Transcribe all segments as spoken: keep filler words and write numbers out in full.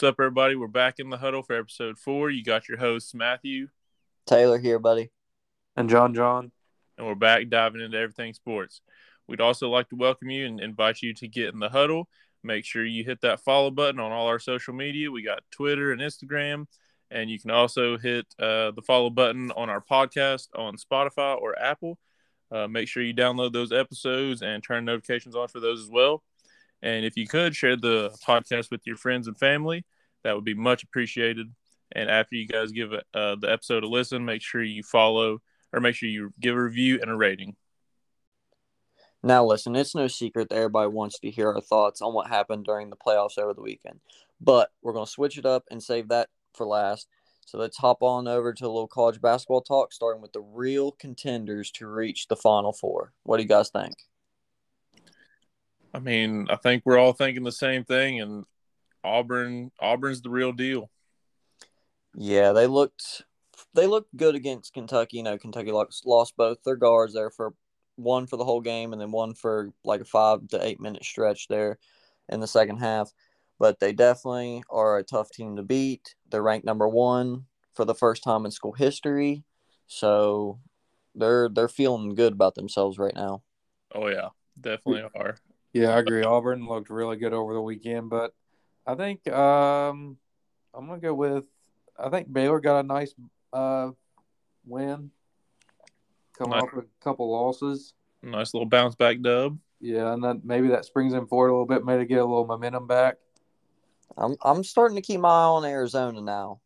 What's up, everybody? We're back in the huddle for episode four. You got your hosts, Matthew. Taylor here, buddy. And John John. And we're back diving into everything sports. We'd also like to welcome you and invite you to get in the huddle. Make sure you hit that follow button on all our social media. We got Twitter and Instagram. And you can also hit uh, the follow button on our podcast on Spotify or Apple. Uh, make sure you download those episodes and turn notifications on for those as well. And if you could, share the podcast with your friends and family. That would be much appreciated. And after you guys give uh, the episode a listen, make sure you follow or make sure you give a review and a rating. Now, listen, it's no secret that everybody wants to hear our thoughts on what happened during the playoffs over the weekend. But we're going to switch it up and save that for last. So let's hop on over to a little college basketball talk, starting with the real contenders to reach the Final Four. What do you guys think? I mean, I think we're all thinking the same thing, and Auburn, Auburn's the real deal. Yeah, they looked they looked good against Kentucky. You know, Kentucky lost both their guards there for one for the whole game and then one for like a five to eight minute stretch there in the second half. But they definitely are a tough team to beat. They're ranked number one for the first time in school history, so they're they're feeling good about themselves right now. Oh yeah, definitely are. Yeah, I agree. Auburn looked really good over the weekend, but I think um, I'm going to go with – I think Baylor got a nice uh, win, coming nice. off with a couple losses. Nice little bounce-back dub. Yeah, and then maybe that springs them forward a little bit, maybe to get a little momentum back. I'm I'm starting to keep my eye on Arizona now.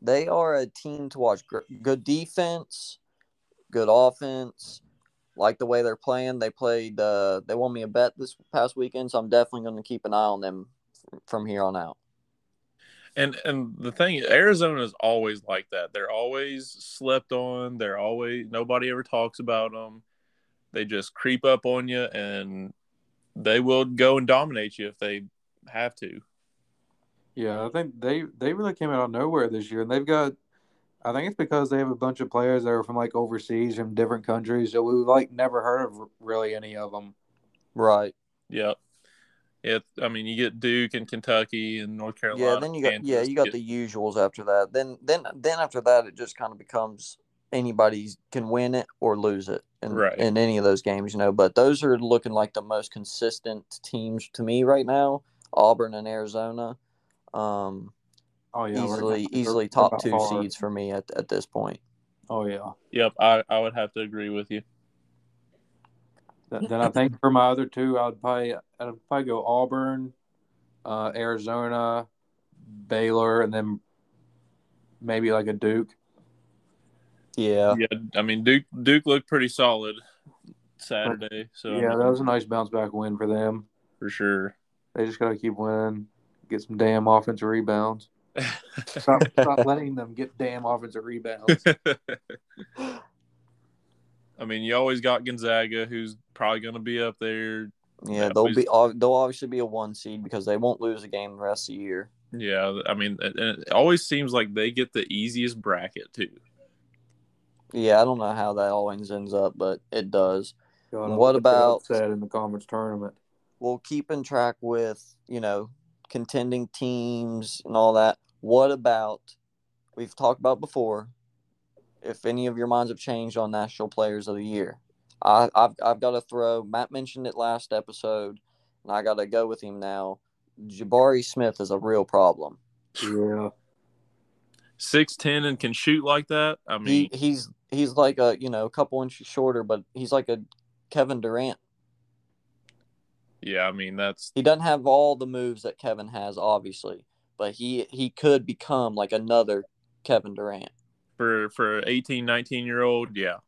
They are a team to watch. Good defense, good offense. Like the way they're playing, they played. Uh, they won me a bet this past weekend, so I'm definitely going to keep an eye on them from here on out. And and the thing is, Arizona is always like that. They're always slept on. They're always nobody ever talks about them. They just creep up on you, and they will go and dominate you if they have to. Yeah, I think they they really came out of nowhere this year, and they've got. I think it's because they have a bunch of players that are from, like, overseas, from different countries that we've, like, never heard of really any of them. Right. Yeah. Yeah, I mean, you get Duke and Kentucky and North Carolina. Yeah, then you got yeah, you got the usuals after that. Then then then after that, it just kind of becomes anybody can win it or lose it in, right. in any of those games, you know. But those are looking like the most consistent teams to me right now, Auburn and Arizona. Um Oh, yeah, easily, easily top two far. seeds for me at at this point. Oh, yeah. Yep, I, I would have to agree with you. Then I think for my other two, I would probably, I'd probably go Auburn, uh, Arizona, Baylor, and then maybe like a Duke. Yeah. Yeah, I mean, Duke Duke looked pretty solid Saturday. So yeah, that was a nice bounce-back win for them. For sure. They just got to keep winning, get some damn offensive rebounds. stop, stop letting them get damn offensive rebounds. I mean, you always got Gonzaga, who's probably going to be up there. Yeah, they'll be they'll obviously be a one seed because they won't lose a game the rest of the year. Yeah, I mean, it, it always seems like they get the easiest bracket too. Yeah, I don't know how that always ends up, but it does. God, and what about said in the conference tournament? Well, keep in track with you know contending teams and all that. What about, we've talked about before, if any of your minds have changed on National Players of the Year. I, I've, I've got to throw, Matt mentioned it last episode, and I got to go with him now. Jabari Smith is a real problem. Yeah. six ten and can shoot like that? I mean. He, he's he's like a, you know, a couple inches shorter, but he's like a Kevin Durant. Yeah, I mean, that's. He doesn't have all the moves that Kevin has, obviously. But he, he could become like another Kevin Durant. For for eighteen, nineteen-year-old, yeah.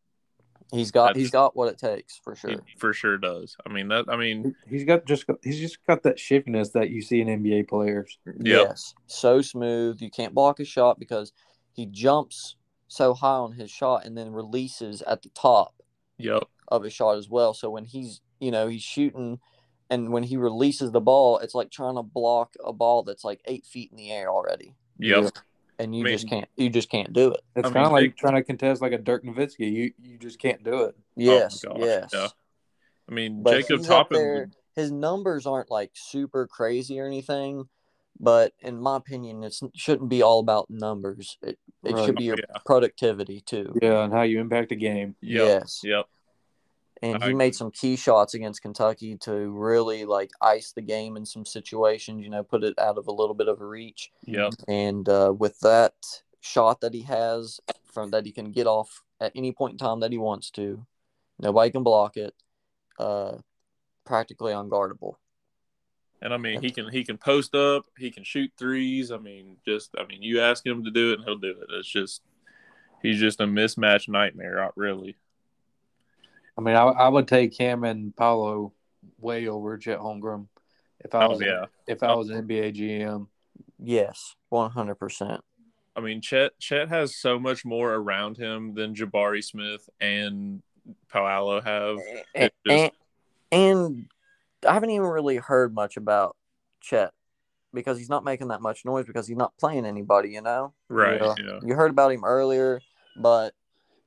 He's got That's, he's got what it takes for sure. He for sure does. I mean that I mean he's got just he's just got that shiftiness that you see in N B A players. Yep. Yes. So smooth. You can't block his shot because he jumps so high on his shot and then releases at the top yep. of his shot as well. So when he's you know, he's shooting and when he releases the ball, it's like trying to block a ball that's like eight feet in the air already. Yep. And you I mean, just can't you just can't do it. It's I mean, kind of like they, trying to contest like a Dirk Nowitzki. You you just can't do it. Yes, oh yes. Yeah. I mean, but Jacob Toppin. His numbers aren't like super crazy or anything, But in my opinion, it shouldn't be all about numbers. It it right. should be your yeah. productivity too. Yeah, and how you impact the game. Yep. Yes. Yep. And I, he made some key shots against Kentucky to really like ice the game in some situations. You know, put it out of a little bit of a reach. Yeah. And uh, with that shot that he has from that he can get off at any point in time that he wants to, nobody can block it. Uh, practically unguardable. And I mean, he can he can post up, he can shoot threes. I mean, just I mean, you ask him to do it, and he'll do it. It's just he's just a mismatch nightmare, really. I mean, I, I would take Cam and Paolo way over Chet Holmgren if I was oh, yeah. if I was an N B A G M. Yes, one hundred percent. I mean, Chet Chet has so much more around him than Jabari Smith and Paolo have. It just, and, and I haven't even really heard much about Chet because he's not making that much noise because he's not playing anybody, you know? Right, you know, yeah. You heard about him earlier, but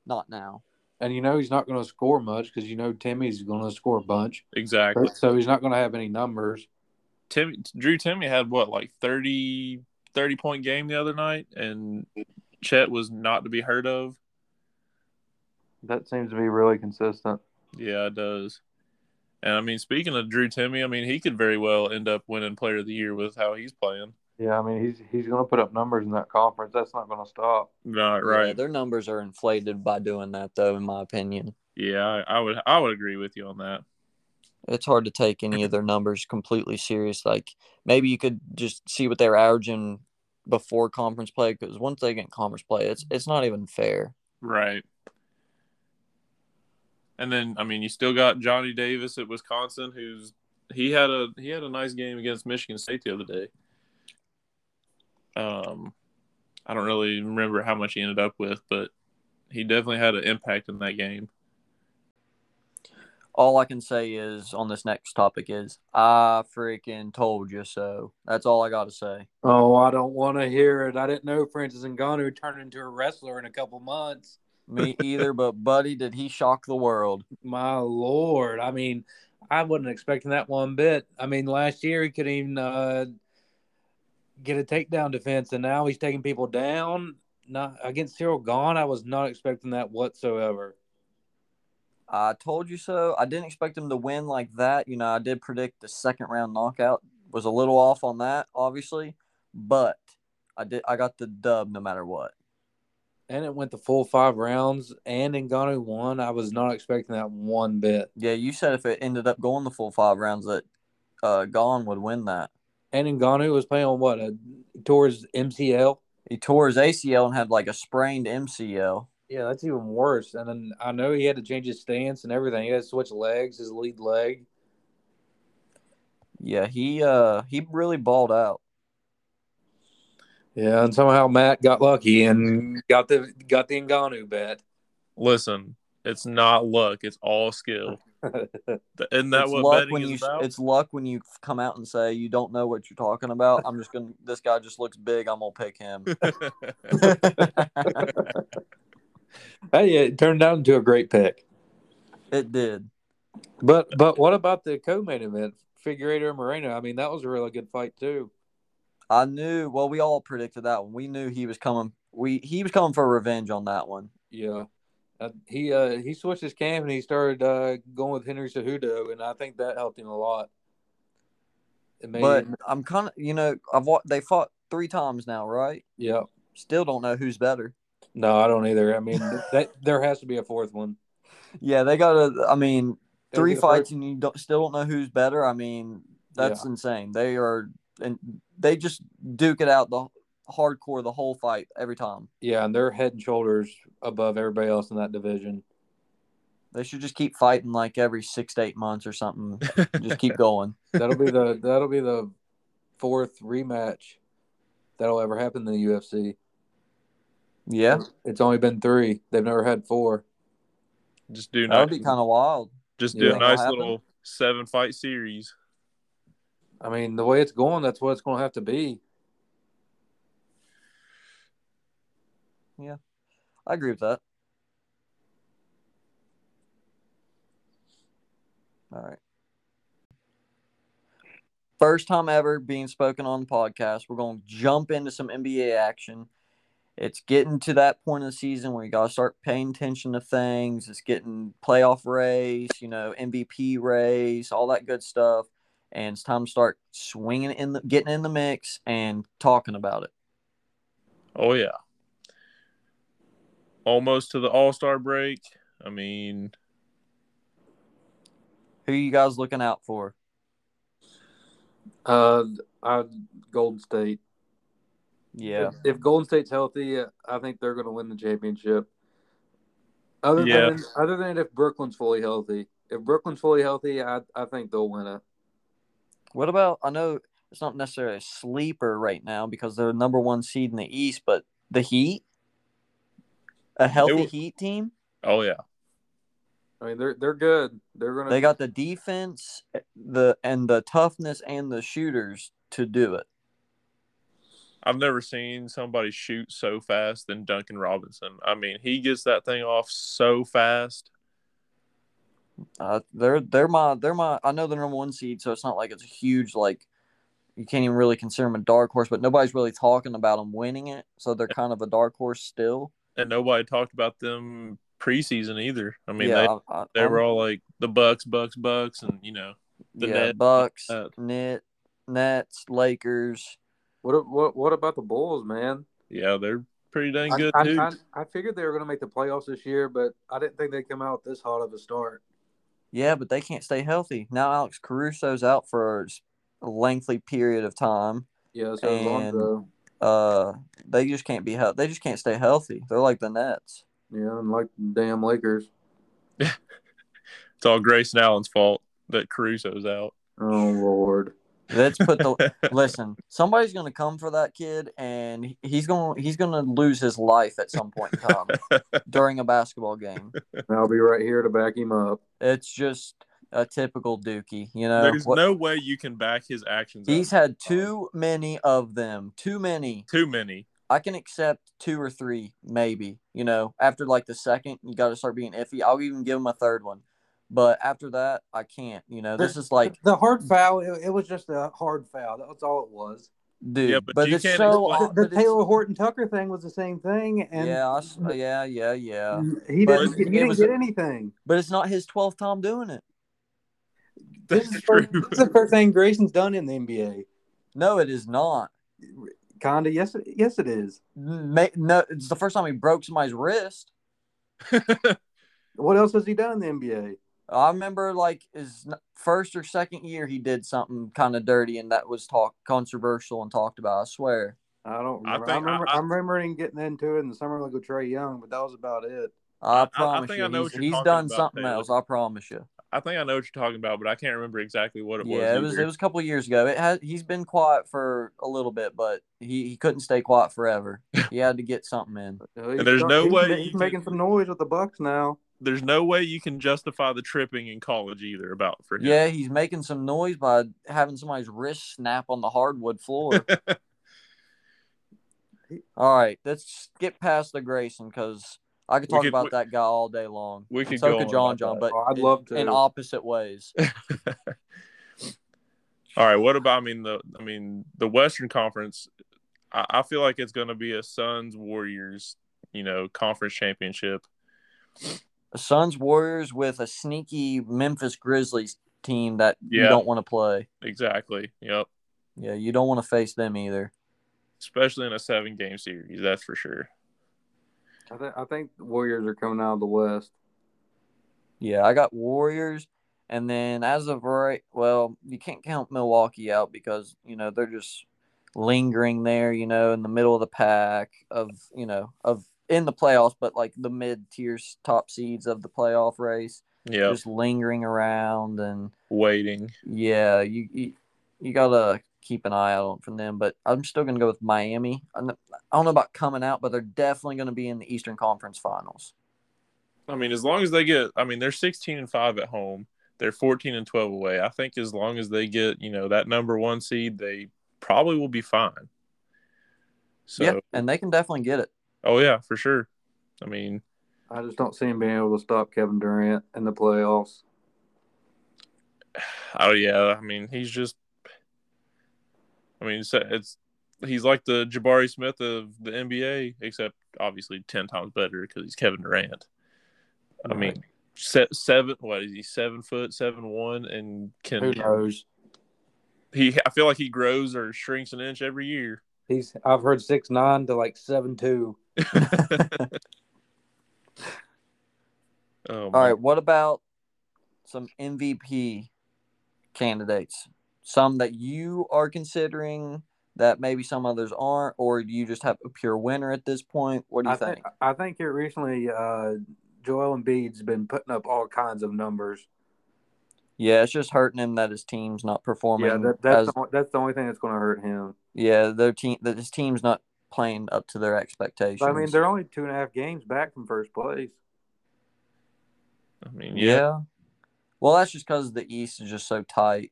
not now. And you know he's not going to score much because you know Timmy's going to score a bunch. Exactly. So he's not going to have any numbers. Tim, Drew Timmy had, what, like thirty, thirty-point game the other night, and Chet was not to be heard of. That seems to be really consistent. Yeah, it does. And, I mean, speaking of Drew Timmy, I mean, he could very well end up winning Player of the Year with how he's playing. Yeah, I mean, he's he's going to put up numbers in that conference. That's not going to stop. Not right. Yeah, their numbers are inflated by doing that, though, in my opinion. Yeah, I, I would I would agree with you on that. It's hard to take any of their numbers completely serious. Like, maybe you could just see what they were averaging before conference play, because once they get in conference play, it's it's not even fair. Right. And then, I mean, you still got Johnny Davis at Wisconsin, who's he had a he had a nice game against Michigan State the other day. Um, I don't really remember how much he ended up with, but he definitely had an impact in that game. All I can say is on this next topic is I freaking told you so. That's all I got to say. Oh, I don't want to hear it. I didn't know Francis Ngannou turned into a wrestler in a couple months. Me either, but, buddy, did he shock the world. My Lord. I mean, I wasn't expecting that one bit. I mean, last year he couldn't even uh, get a takedown defense, and now he's taking people down. Not against Cyril Gone, I was not expecting that whatsoever. I told you so. I didn't expect him to win like that. You know, I did predict the second-round knockout. Was a little off on that, obviously, but I did. I got the dub no matter what. And it went the full five rounds, and Ngannou won. I was not expecting that one bit. Yeah, you said if it ended up going the full five rounds that uh, Gone would win that. And Ngannou was playing on what? A, he tore his M C L? He tore his A C L and had like a sprained M C L. Yeah, that's even worse. And then I know he had to change his stance and everything. He had to switch legs, his lead leg. Yeah, he uh, he really balled out. Yeah, and somehow Matt got lucky and got the got the Ngannou bet. Listen, it's not luck; it's all skill. Isn't that it's what luck betting when is you, about? It's luck when you come out and say you don't know what you're talking about. I'm just gonna. This guy just looks big. I'm gonna pick him. Hey, it turned out into a great pick. It did. But but what about the co-main event, Figueiredo Moreno? I mean, that was a really good fight too. I knew. Well, we all predicted that one. We knew he was coming. We he was coming for revenge on that one. Yeah, uh, he uh, he switched his camp and he started uh, going with Henry Cejudo, and I think that helped him a lot. It made but him... I'm kind of you know I've they fought three times now, right? Yeah. Still don't know who's better. No, I don't either. I mean, that there has to be a fourth one. Yeah, they got a. I mean, It'll three fights and you don't, still don't know who's better. I mean, that's yeah. insane. They are. And they just duke it out the hardcore the whole fight every time. Yeah, and they're head and shoulders above everybody else in that division. They should just keep fighting like every six to eight months or something. Just keep going. That'll be the that'll be the fourth rematch that'll ever happen in the U F C. Yeah, it's only been three. They've never had four. Just do that'd nice, be kind of wild. Just do a nice little seven fight series. I mean, the way it's going, that's what it's going to have to be. Yeah, I agree with that. All right. First time ever being spoken on the podcast. We're going to jump into some N B A action. It's getting to that point of the season where you got to start paying attention to things. It's getting playoff race, you know, M V P race, all that good stuff. And it's time to start swinging in the, getting in the mix and talking about it. Oh, yeah. Almost to the All-Star break. I mean, who are you guys looking out for? Uh, I, Golden State. Yeah. If, if Golden State's healthy, I think they're going to win the championship. Other yeah. than other than if Brooklyn's fully healthy, if Brooklyn's fully healthy, I I think they'll win it. What about? I know it's not necessarily a sleeper right now because they're the number one seed in the East, but the Heat, a healthy was, Heat team. Oh yeah. I mean they're they're good. They're gonna. They got the defense, the and the toughness and the shooters to do it. I've never seen somebody shoot so fast than Duncan Robinson. I mean, he gets that thing off so fast. Uh, they're they're my they're my. I know they're number one seed, so it's not like it's a huge like. You can't even really consider them a dark horse, but nobody's really talking about them winning it, so they're kind of a dark horse still. And nobody talked about them preseason either. I mean, yeah, they I, I, they I'm, were all like the Bucks, Bucks, Bucks, and you know the yeah, Nets, Bucks, uh, Net, Nets, Lakers. What what what about the Bulls, man? Yeah, they're pretty dang good, I, I, too. I, I figured they were going to make the playoffs this year, but I didn't think they'd come out this hot of a start. Yeah, but they can't stay healthy. Now Alex Caruso's out for a lengthy period of time. Yeah, so long, though. Uh, they just can't be healthy. They just can't stay healthy. They're like the Nets. Yeah, and like the damn Lakers. It's all Grayson Allen's fault that Caruso's out. Oh, Lord. Let's put the listen. Somebody's going to come for that kid, and he's going he's going to lose his life at some point in time during a basketball game. I'll be right here to back him up. It's just a typical Dookie, you know. There's what, no way you can back his actions. He's up. had too many of them. Too many. Too many. I can accept two or three, maybe. You know, after like the second, you got to start being iffy. I'll even give him a third one. But after that, I can't. You know, this the, is like the hard foul. It, it was just a hard foul. That's all it was, dude. Yeah, but, but it's so odd, the, the Taylor Horton Tucker thing was the same thing. And yeah, I, yeah, yeah, yeah. He didn't. He didn't was, get anything. But it's not his twelfth time doing it. That's this is true. First, this is the first thing Grayson's done in the N B A. No, it is not. Kinda. Yes. Yes, it is. No, it's the first time he broke somebody's wrist. What else has he done in the N B A? I remember, like, his first or second year he did something kind of dirty, and that was talk controversial and talked about, I swear. I don't remember. I, I remember I, I, I'm remembering getting into it in the summer like with Trae Young, but that was about it. I promise I, I you, I know he's, he's done about, something Taylor. else, I promise you. I think I know what you're talking about, but I can't remember exactly what it yeah, was. Yeah, it was, it was a couple of years ago. It has, he's been quiet for a little bit, but he, he couldn't stay quiet forever. He had to get something in. And there's no he's, way. He's making some noise with the Bucks now. There's no way you can justify the tripping in college either about for him. Yeah, he's making some noise by having somebody's wrist snap on the hardwood floor. All right, let's get past the Grayson because I could talk could, about we, that guy all day long. We could so go could John John, that. but oh, I'd in, love to. in opposite ways. All right, what about I mean the I mean the Western Conference? I, I feel like it's going to be a Suns Warriors, you know, conference championship. Suns Warriors with a sneaky Memphis Grizzlies team that yeah, you don't want to play. Exactly. Yep. Yeah, you don't want to face them either, especially in a seven-game series. That's for sure. I, th- I think the Warriors are coming out of the West. Yeah, I got Warriors, and then as of right, well, you can't count Milwaukee out because you know they're just lingering there, you know, in the middle of the pack of you know of. in the playoffs, but like the mid-tier top seeds of the playoff race. Yeah. Just lingering around and waiting. Yeah. You, you, you got to keep an eye out for them, but I'm still going to go with Miami. I don't know about coming out, but they're definitely going to be in the Eastern Conference Finals. I mean, as long as they get, I mean, they're sixteen and five at home. They're fourteen and twelve away. I think as long as they get, you know, that number one seed, they probably will be fine. So, yeah, and they can definitely get it. Oh, yeah, for sure. I mean, I just don't see him being able to stop Kevin Durant in the playoffs. Oh, yeah. I mean, he's just I mean, it's, it's he's like the Jabari Smith of the N B A, except obviously ten times better because he's Kevin Durant. I mean, right. se- seven. What is he? Seven foot, seven one, and can who knows? He, I feel like he grows or shrinks an inch every year. He's. I've heard six nine to like seven two. Oh, all right, what about some M V P candidates? Some that you are considering that maybe some others aren't, or you just have a pure winner at this point? What do you I think? think? I think here recently uh, Joel Embiid's been putting up all kinds of numbers. Yeah, it's just hurting him that his team's not performing. Yeah, that, that's, as, the, that's the only thing that's going to hurt him. Yeah, their team, that his team's not playing up to their expectations. But, I mean, they're only two and a half games back from first place. I mean, yeah. yeah. Well, that's just because the East is just so tight.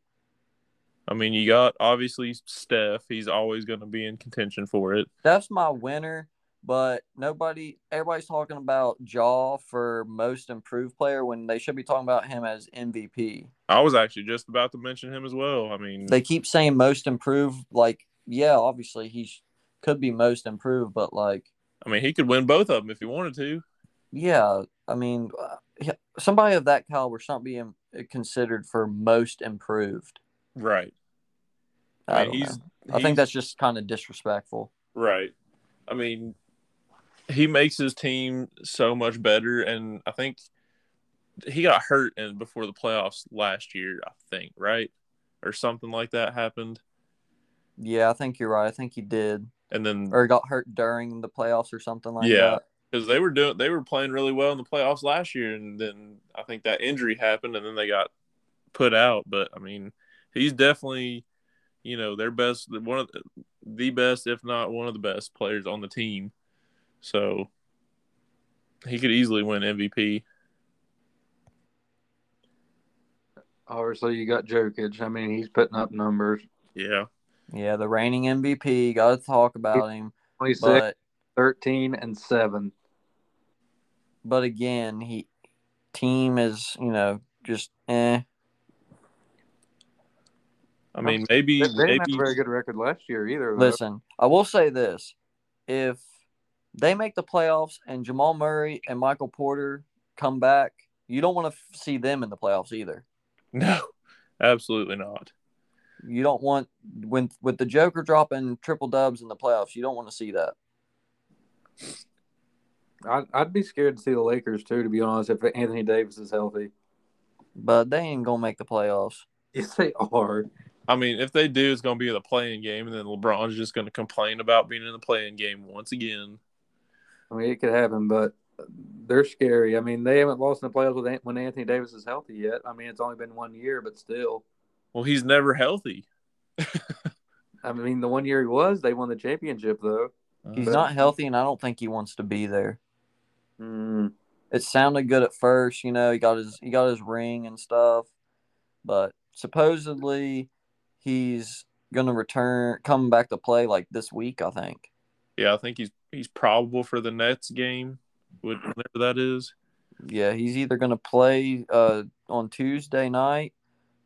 I mean, you got, obviously, Steph. He's always going to be in contention for it. Steph's my winner, but nobody – everybody's talking about Jaw for most improved player when they should be talking about him as M V P. I was actually just about to mention him as well. I mean – they keep saying most improved. Like, yeah, obviously, he sh- could be most improved, but, like – I mean, he could win both of them if he wanted to. Yeah, I mean uh, – somebody of that caliber should not be considered for most improved. Right. I, I, mean, he's, I he's, think that's just kind of disrespectful. Right. I mean, he makes his team so much better, and I think he got hurt in, before the playoffs last year, I think, right? Or something like that happened. Yeah, I think you're right. I think he did. And then, or he got hurt during the playoffs or something like yeah. that. Because they were doing, they were playing really well in the playoffs last year, and then I think that injury happened, and then they got put out. But I mean, he's definitely, you know, their best, one of the, the best, if not one of the best players on the team. So he could easily win M V P. Obviously, you got Jokic. I mean, he's putting up numbers. Yeah, yeah, the reigning M V P. Got to talk about him. twenty-six But Thirteen and seven, but again, he team is you know just eh. I mean, maybe they, they maybe, didn't have a very good record last year either. Listen, though. I will say this: if they make the playoffs and Jamal Murray and Michael Porter come back, you don't want to f- see them in the playoffs either. No, absolutely not. You don't want when with the Joker dropping triple dubs in the playoffs. You don't want to see that. I'd, I'd be scared to see the Lakers, too, to be honest, if Anthony Davis is healthy. But they ain't going to make the playoffs. Yes, they are. I mean, if they do, it's going to be the play-in game, and then LeBron's just going to complain about being in the play-in game once again. I mean, it could happen, but they're scary. I mean, they haven't lost in the playoffs with, when Anthony Davis is healthy yet. I mean, it's only been one year, but still. Well, he's never healthy. I mean, the one year he was, they won the championship, though. He's but, not healthy, and I don't think he wants to be there. Mm. It sounded good at first, you know. He got his he got his ring and stuff, but supposedly he's gonna return, come back to play like this week, I think. Yeah, I think he's he's probable for the Nets game, whatever that is. Yeah, he's either gonna play uh, on Tuesday night,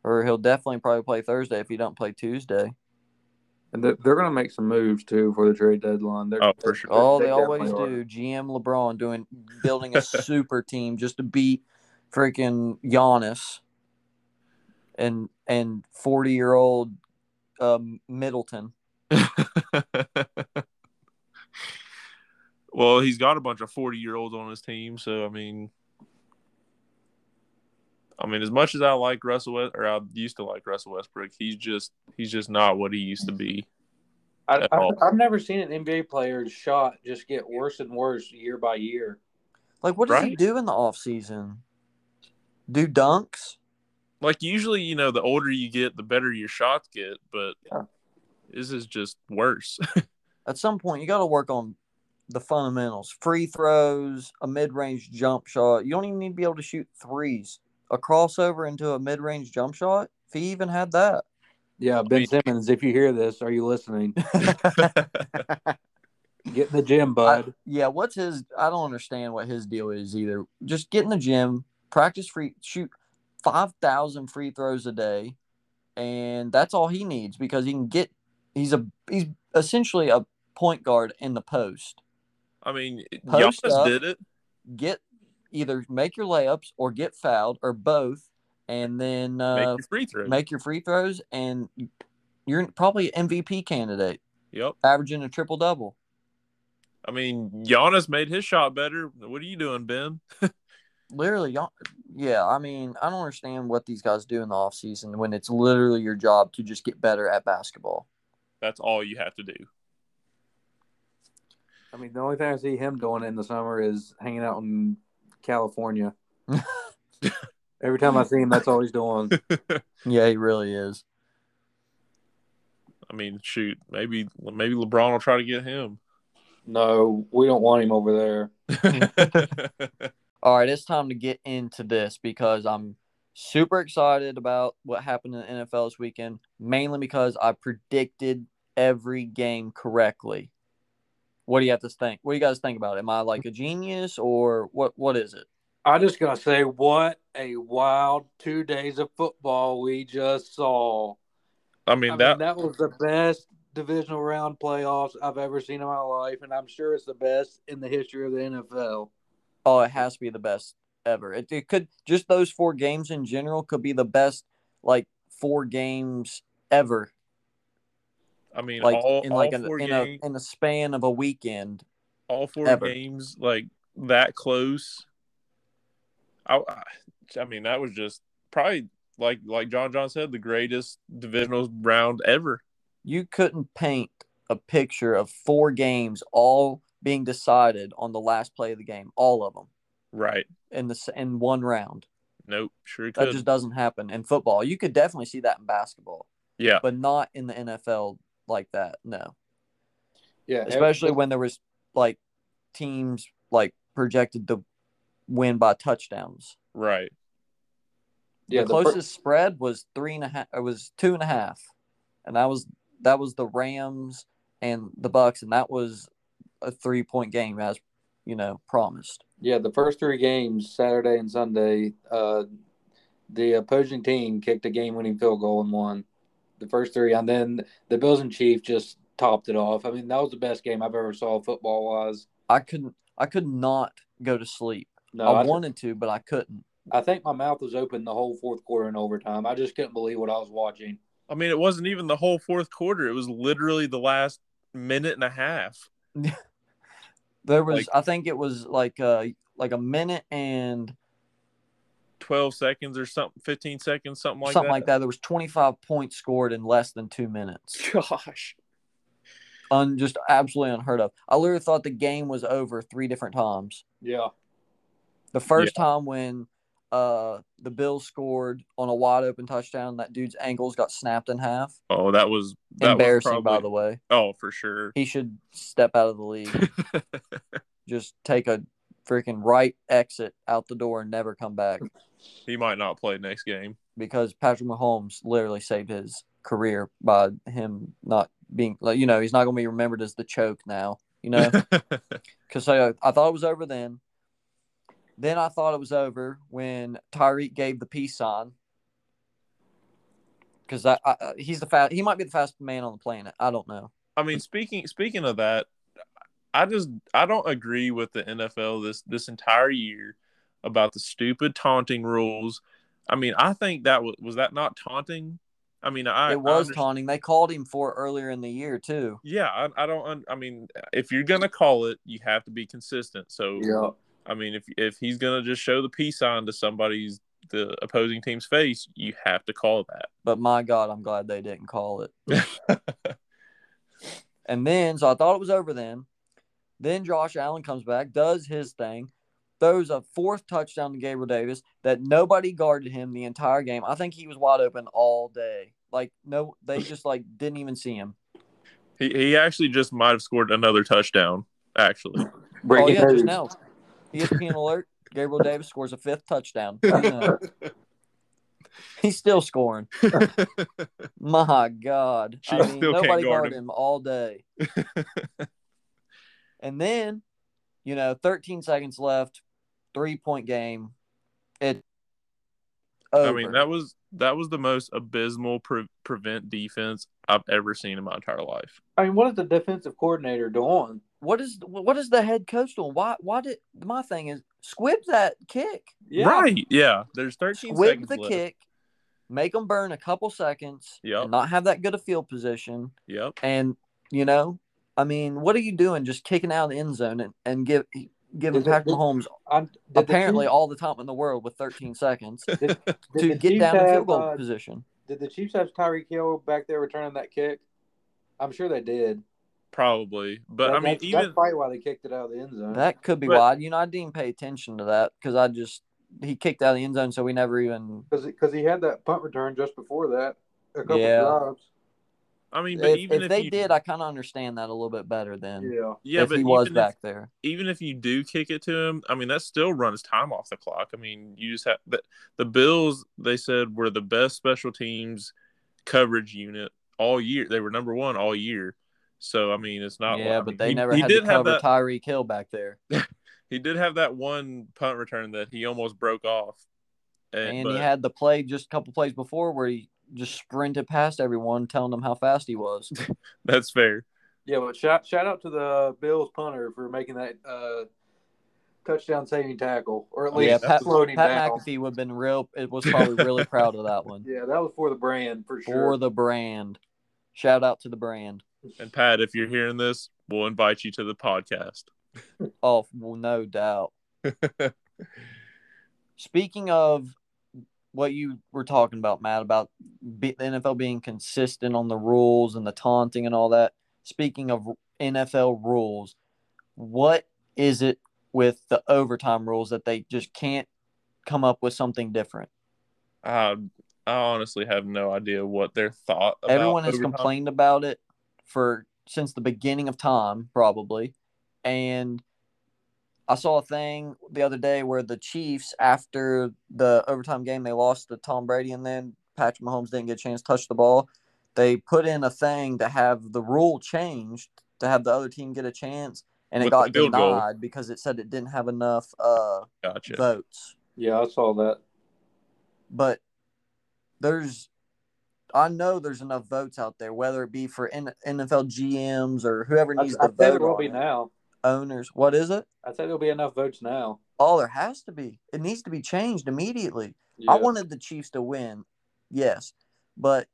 or he'll definitely probably play Thursday if he don't play Tuesday. And they're going to make some moves, too, for the trade deadline. They're, oh, for sure. Oh, they, they always do. Are. G M LeBron doing building a super team just to beat freaking Giannis and and forty-year-old um, Middleton. Well, he's got a bunch of forty-year-olds on his team, so, I mean, I mean, as much as I like Russell, or I used to like Russell Westbrook, he's just he's just not what he used to be. I, I, I've never seen an N B A player's shot just get worse and worse year by year. Like, what does right? he do in the offseason? Do dunks? Like, usually, you know, the older you get, the better your shots get, but yeah. this is just worse. At some point, you got to work on the fundamentals. Free throws, a mid-range jump shot. You don't even need to be able to shoot threes. A crossover into a mid-range jump shot, if he even had that. Yeah, Ben Simmons, if you hear this, are you listening? Get in the gym, bud. I, yeah, what's his – I don't understand what his deal is either. Just get in the gym, practice free – shoot five thousand free throws a day, and that's all he needs because he can get He's a he's essentially a point guard in the post. I mean, Giannis did it. Get either make your layups or get fouled or both, and then uh, make your free throws. Make your free throws, and you're probably an M V P candidate. Yep, averaging a triple double. I mean, Giannis made his shot better. What are you doing, Ben? Literally, yeah. I mean, I don't understand what these guys do in the offseason when it's literally your job to just get better at basketball. That's all you have to do. I mean, the only thing I see him doing in the summer is hanging out in California. Every time I see him, that's all he's doing. Yeah, he really is. I mean, shoot, maybe maybe LeBron will try to get him. No, we don't want him over there. All right, it's time to get into this because I'm super excited about what happened in the N F L this weekend, mainly because I predicted every game correctly. What do you have to think? What do you guys think about it? Am I like a genius or what? What is it? I just got to say, what a wild two days of football we just saw. I mean, I that... mean, that was the best divisional round playoffs I've ever seen in my life, and I'm sure it's the best in the history of the N F L. Oh, it has to be the best ever. It, it could just those four games in general could be the best, like four games ever. I mean, like all, in like all a, in, games, a, in the span of a weekend, all four ever. games like that close. I, I mean, that was just probably like like John John said, the greatest divisional round ever. You couldn't paint a picture of four games all being decided on the last play of the game, all of them. Right. In the in one round. Nope, sure could. That just doesn't happen in football. You could definitely see that in basketball. Yeah. But not in the N F L like that, no. Yeah. Especially every- when there was, like, teams, like, projected to win by touchdowns. Right. Yeah. The, the closest per- spread was three and a half, it was two and a half. And that was that was the Rams and the Bucks, and that was a three-point game as, you know, promised. Yeah, the first three games, Saturday and Sunday, uh, the opposing team kicked a game-winning field goal and won the first three. And then the Bills and Chiefs just topped it off. I mean, that was the best game I've ever saw football-wise. I couldn't – I could not go to sleep. No, I, I wanted th- to, but I couldn't. I think my mouth was open the whole fourth quarter in overtime. I just couldn't believe what I was watching. I mean, it wasn't even the whole fourth quarter. It was literally the last minute and a half. There was, like, I think it was like a, like a minute and twelve seconds or something, fifteen seconds, something like something that. Something like that. There was twenty-five points scored in less than two minutes. Gosh. Un, just absolutely unheard of. I literally thought the game was over three different times. Yeah. The first yeah. time when uh, the Bills scored on a wide open touchdown, that dude's ankles got snapped in half. Oh, that was that embarrassing, was probably, by the way. Oh, for sure. He should step out of the league. Just take a freaking right exit out the door and never come back. He might not play next game. Because Patrick Mahomes literally saved his career by him not being, like, you know, he's not going to be remembered as the choke now, you know? Because I, I thought it was over then. Then I thought it was over when Tyreek gave the peace sign. Because I, I, he's the fast, he might be the fastest man on the planet. I don't know. I mean, speaking speaking of that, I just I don't agree with the N F L this this entire year about the stupid taunting rules. I mean, I think that was was that not taunting? I mean, I it was I taunting. They called him for it earlier in the year too. Yeah, I, I don't. I mean, if you're gonna call it, you have to be consistent. So yeah. I mean, if if he's going to just show the peace sign to somebody's, the opposing team's face, you have to call that. But my God, I'm glad they didn't call it. And then, so I thought it was over then. Then Josh Allen comes back, does his thing, throws a fourth touchdown to Gabriel Davis that nobody guarded him the entire game. I think he was wide open all day. Like, no, they just, like, didn't even see him. He he actually just might have scored another touchdown, actually. Oh, yeah, just now. E S P N alert, Gabriel Davis scores a fifth touchdown. He's still scoring. My God. She I mean, nobody guarded him. him all day. And then, you know, thirteen seconds left, three-point game. It Over. I mean, that was that was the most abysmal pre- prevent defense I've ever seen in my entire life. I mean, what is the defensive coordinator doing? What is what is the head coach doing? Why why did my thing is squib that kick? Yeah. Right? Yeah. There's thirteen squib seconds the left. Kick. Make them burn a couple seconds. Yeah. Not have that good a field position. Yep. And you know, I mean, what are you doing? Just kicking out of the end zone and and give. Giving Patrick Mahomes apparently the team, all the time in the world with thirteen seconds did, did to get Chiefs down have, the field goal uh, position. Did the Chiefs have Tyreek Hill back there returning that kick? I'm sure they did. Probably. But, that, I mean, that's, even that's probably why they kicked it out of the end zone. That could be but, why. You know, I didn't pay attention to that because I just – he kicked out of the end zone, so we never even – Because he had that punt return just before that, a couple yeah. drives. I mean, but if, even if, if they you, did, I kind of understand that a little bit better than yeah, yeah, if but he was if, back there. Even if you do kick it to him, I mean, that still runs time off the clock. I mean, you just have the, the Bills, they said, were the best special teams coverage unit all year. They were number one all year. So, I mean, it's not – Yeah, one, but I mean, they he, never he had to cover Tyreek Hill back there. He did have that one punt return that he almost broke off. And, and but, he had the play just a couple plays before where he – just sprinted past everyone, telling them how fast he was. That's fair. Yeah, but shout shout out to the Bills punter for making that uh, touchdown saving tackle, or at least yeah, Pat, floating Pat tackle. Pat McAfee would have been real. It was probably really proud of that one. Yeah, that was for the brand for sure. For the brand. Shout out to the brand. And Pat, if you're hearing this, we'll invite you to the podcast. Oh, well, no doubt. Speaking of. What you were talking about, Matt, about the N F L being consistent on the rules and the taunting and all that. Speaking of N F L rules, what is it with the overtime rules that they just can't come up with something different? Uh, I honestly have no idea what their thought about Everyone has overtime. Complained about it for since the beginning of time, probably. And I saw a thing the other day where the Chiefs, after the overtime game, they lost to Tom Brady, and then Patrick Mahomes didn't get a chance to touch the ball. They put in a thing to have the rule changed to have the other team get a chance, and it got denied because it said it didn't have enough uh, gotcha. votes. Yeah, I saw that. But there's – I know there's enough votes out there, whether it be for N F L G Ms or whoever needs to vote on it. I think it will be now. Owners, what is it? I said there'll be enough votes now. Oh, there has to be. It needs to be changed immediately. Yeah. I wanted the Chiefs to win, yes, but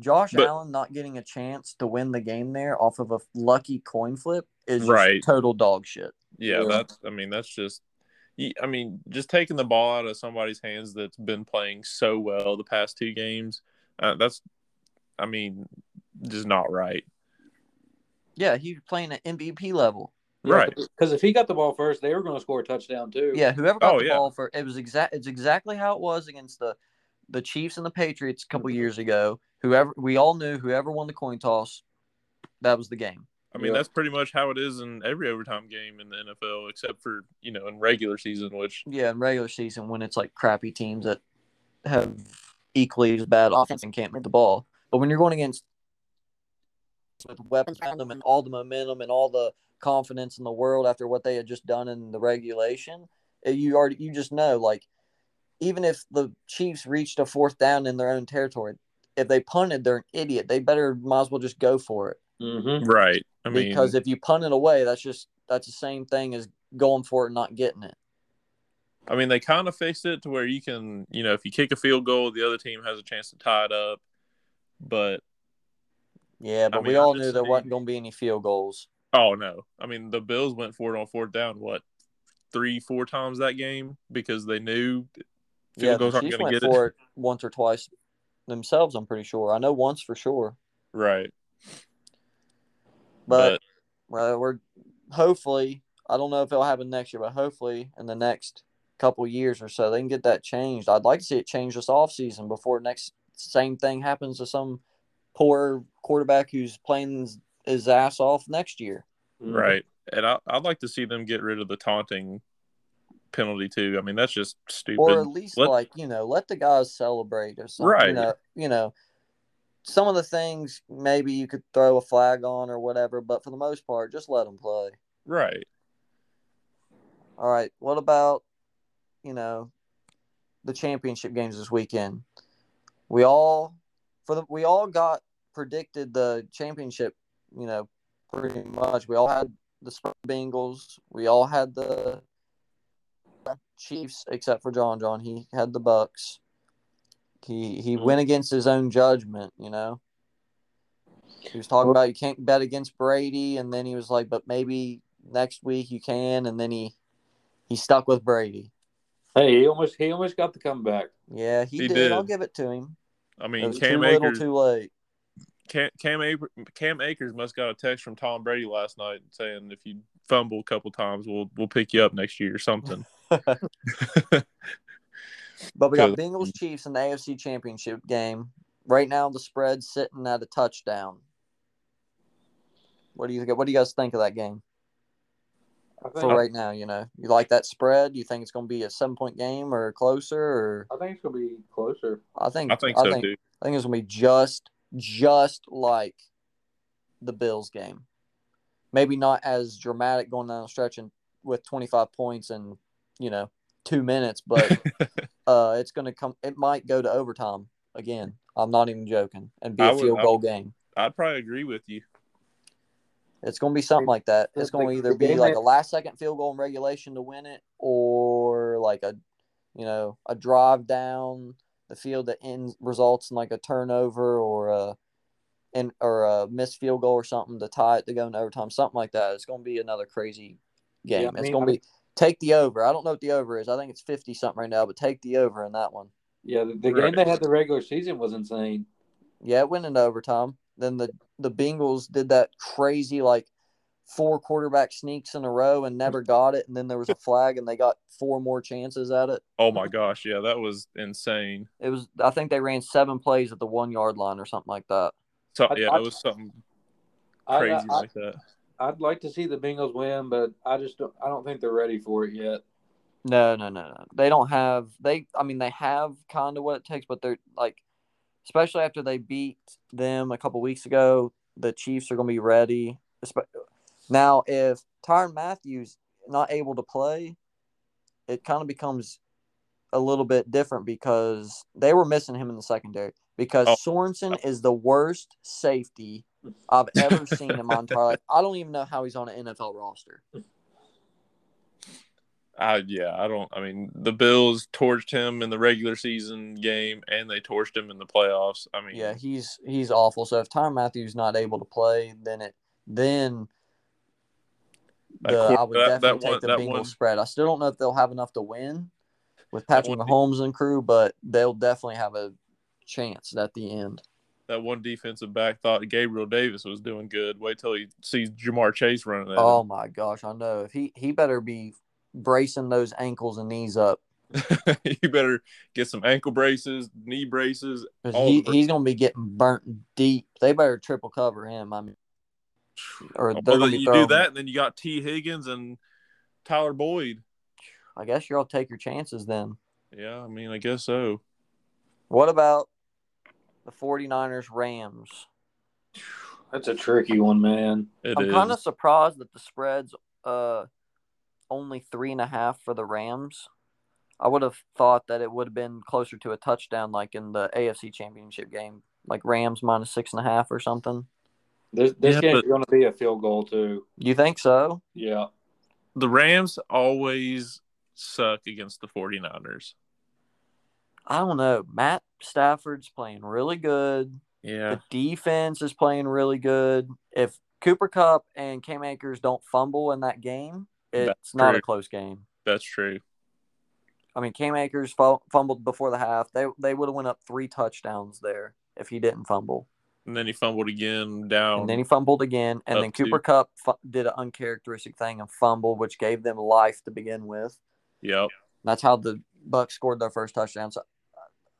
Josh but, Allen not getting a chance to win the game there off of a lucky coin flip is just right. total dog shit. Yeah, yeah, that's. I mean, that's just. I mean, just taking the ball out of somebody's hands that's been playing so well the past two games. Uh, that's. I mean, just not right. Yeah, he's playing at M V P level. Yeah, right, because if he got the ball first, they were going to score a touchdown too. Yeah, whoever got oh, the yeah. ball first, it was exact. It's exactly how it was against the, the Chiefs and the Patriots a couple years ago. Whoever we all knew, whoever won the coin toss, that was the game. I mean, yeah. that's pretty much how it is in every overtime game in the N F L, except for you know in regular season, which yeah, in regular season when it's like crappy teams that have equally as bad offense and can't make the ball. But when you're going against with weapons around them and all the momentum and all the confidence in the world after what they had just done in the regulation, you already you just know, like, even if the Chiefs reached a fourth down in their own territory, if they punted, they're an idiot. They better might as well just go for it. Mm-hmm. Right. I mean, because if you punt it away, that's just that's the same thing as going for it and not getting it. I mean, they kind of fixed it to where you can, you know, if you kick a field goal, the other team has a chance to tie it up. But yeah, but I mean, we all knew there wasn't going to be any field goals. Oh, no. I mean, the Bills went for it on fourth down, what, three, four times that game because they knew field yeah, goals aren't going to get it. Yeah, they went for it once or twice themselves, I'm pretty sure. I know once for sure. Right. But, but uh, we're hopefully – I don't know if it'll happen next year, but hopefully in the next couple years or so, they can get that changed. I'd like to see it change this offseason before next same thing happens to some poor quarterback who's playing – his ass off next year. Right. And I, I'd like to see them get rid of the taunting penalty, too. I mean, that's just stupid. Or at least, let, like, you know, let the guys celebrate or something. Right. You know, you know, some of the things maybe you could throw a flag on or whatever, but for the most part, just let them play. Right. All right. What about, you know, the championship games this weekend, we all for the we all got predicted the championship. You know, pretty much we all had the Spurs, Bengals. We all had the Chiefs, except for John. John he had the Bucks. He he went against his own judgment. You know, he was talking about you can't bet against Brady, and then he was like, but maybe next week you can, and then he he stuck with Brady. Hey, he almost he almost got the comeback. Yeah, he, he did. did. I'll give it to him. I mean, it was Cam too Akers, little, too late. Cam Cam, Cam Akers must got a text from Tom Brady last night saying, "If you fumble a couple times, we'll we'll pick you up next year or something." But we got Bengals Chiefs in the A F C Championship game right now. The spread's sitting at a touchdown. What do you What do you guys think of that game? For right now, you know, you like that spread? You think it's going to be a seven-point game or closer? Or I think it's going to be closer. I think. I think so, I think, dude. I think it's going to be just, just like the Bills game. Maybe not as dramatic going down the stretch and with twenty-five points and you know two minutes, but uh, it's going to come. It might go to overtime again. I'm not even joking, and be a field goal game. I'd probably agree with you. It's going to be something like that. It's going to either be like a last-second field goal in regulation to win it, or like a, you know, a drive down the field that ends results in like a turnover or a, in or a missed field goal or something to tie it to go into overtime. Something like that. It's going to be another crazy game. Yeah, I mean, it's going to be take the over. I don't know what the over is. I think it's fifty something right now, but take the over in that one. Yeah, the, the right. game they had the regular season was insane. Yeah, it went into overtime. Then the, the Bengals did that crazy, like, four quarterback sneaks in a row and never got it. And then there was a flag, and they got four more chances at it. Oh, my gosh. Yeah, that was insane. It was. I think they ran seven plays at the one-yard line or something like that. So, yeah, I, it was something crazy I, I, like that. I'd like to see the Bengals win, but I just don't, I don't think they're ready for it yet. No, no, no, no. They don't have – They. I mean, they have kind of what it takes, but they're, like – especially after they beat them a couple weeks ago, the Chiefs are going to be ready. Now, if Tyrann Mathieu's not able to play, it kind of becomes a little bit different because they were missing him in the secondary. Because oh. Sorensen is the worst safety I've ever seen in my entire life. I don't even know how he's on an N F L roster. Uh, yeah, I don't – I mean, the Bills torched him in the regular season game, and they torched him in the playoffs. I mean – Yeah, he's he's awful. So, if Tyrann Mathieu's not able to play, then it then the, that, I would that, definitely that one, take the Bengals one. spread. I still don't know if they'll have enough to win with Patrick Mahomes and crew, but they'll definitely have a chance at the end. That one defensive back thought Gabriel Davis was doing good. Wait till he sees Jamar Chase running at Oh, him. my gosh, I know. If he, he better be – bracing those ankles and knees up. You better get some ankle braces, knee braces. He, he's going to be getting burnt deep. They better triple cover him. I mean, or well, you do that, him. and then you got T. Higgins and Tyler Boyd. I guess you all take your chances then. Yeah, I mean, I guess so. What about the 49ers Rams? That's a tricky one, man. It I'm kind of surprised that the spread's uh, – only three and a half for the Rams. I would have thought that it would have been closer to a touchdown, like in the A F C Championship game, like Rams minus six and a half or something. This this yeah, game's going to be a field goal too. You think so? Yeah. The Rams always suck against the 49ers. I don't know. Matt Stafford's playing really good. Yeah. The defense is playing really good. If Cooper Kupp and Cam Akers don't fumble in that game, It's That's not true. a close game. That's true. I mean, Cam Akers fumbled before the half. They they would have went up three touchdowns there if he didn't fumble. And then he fumbled again down. And then he fumbled again. And then Cooper Kupp f- did an uncharacteristic thing and fumbled, which gave them life to begin with. Yep. And that's how the Bucs scored their first touchdown. So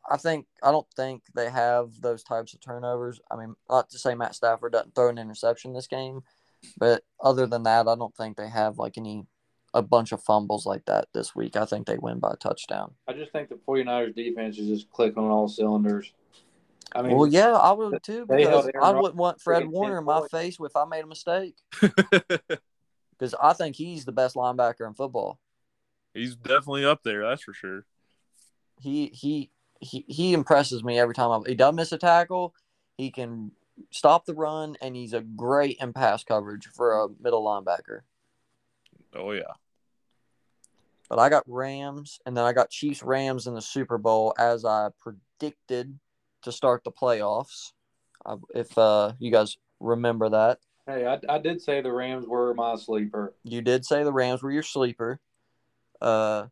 I think I don't think they have those types of turnovers. I mean, not to say Matt Stafford doesn't throw an interception this game. But other than that, I don't think they have like any a bunch of fumbles like that this week. I think they win by a touchdown. I just think the 49ers defense is just clicking on all cylinders. I mean, well, yeah, I would too because I wouldn't want Fred Warner in my face if I made a mistake. Because I think he's the best linebacker in football. He's definitely up there, that's for sure. he he he he impresses me every time. I, he doesn't miss a tackle. He can stop the run, and he's a great in pass coverage for a middle linebacker. Oh yeah. But I got Rams, and then I got Chiefs Rams in the Super Bowl as I predicted to start the playoffs. I, if uh, you guys remember that. Hey, I, I did say the Rams were my sleeper. You did say the Rams were your sleeper. Uh,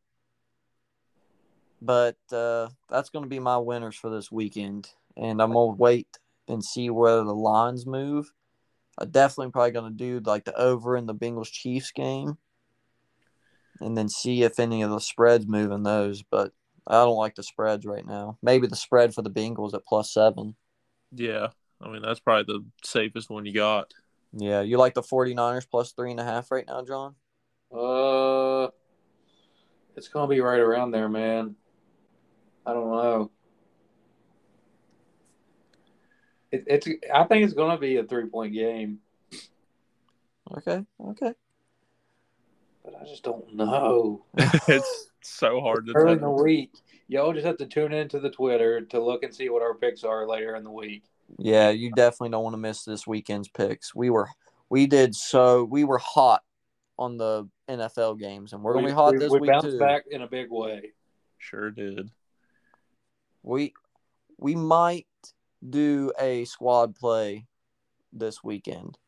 but uh, that's going to be my winners for this weekend. And I'm going to wait and see whether the lines move. I definitely probably going to do like the over in the Bengals-Chiefs game. And then see if any of the spreads move in those. But I don't like the spreads right now. Maybe the spread for the Bengals at plus seven. Yeah. I mean, that's probably the safest one you got. Yeah, you like the 49ers plus three and a half right now, John? Uh, it's going to be right around there, man. I don't know. It, it's. I think it's going to be a three-point game. Okay, okay. But I just don't know. It's so hard to tell. Early in the week, y'all just have to tune into the Twitter to look and see what our picks are later in the week. Yeah, you definitely don't want to miss this weekend's picks. We were, we did so we were hot on the N F L games, and we're gonna be hot we, this we week bounced too. Back in a big way. Sure did. We we might do a squad play this weekend.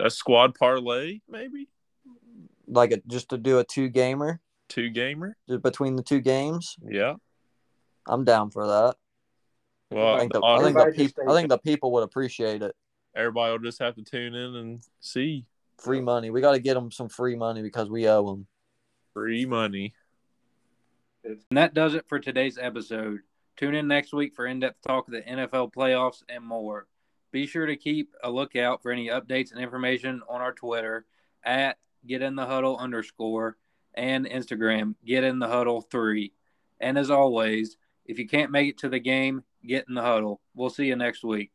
A squad parlay, maybe. Like a, just to do a two gamer. Two gamer between the two games. Yeah, I'm down for that. Well, I think the, I think the people, I think the people would appreciate it. Everybody will just have to tune in and see. Free money. We got to get them some free money because we owe them. Free money. And that does it for today's episode. Tune in next week for in-depth talk of the N F L playoffs and more. Be sure to keep a lookout for any updates and information on our Twitter at getinthehuddle underscore and Instagram getinthehuddle three. And as always, if you can't make it to the game, get in the huddle. We'll see you next week.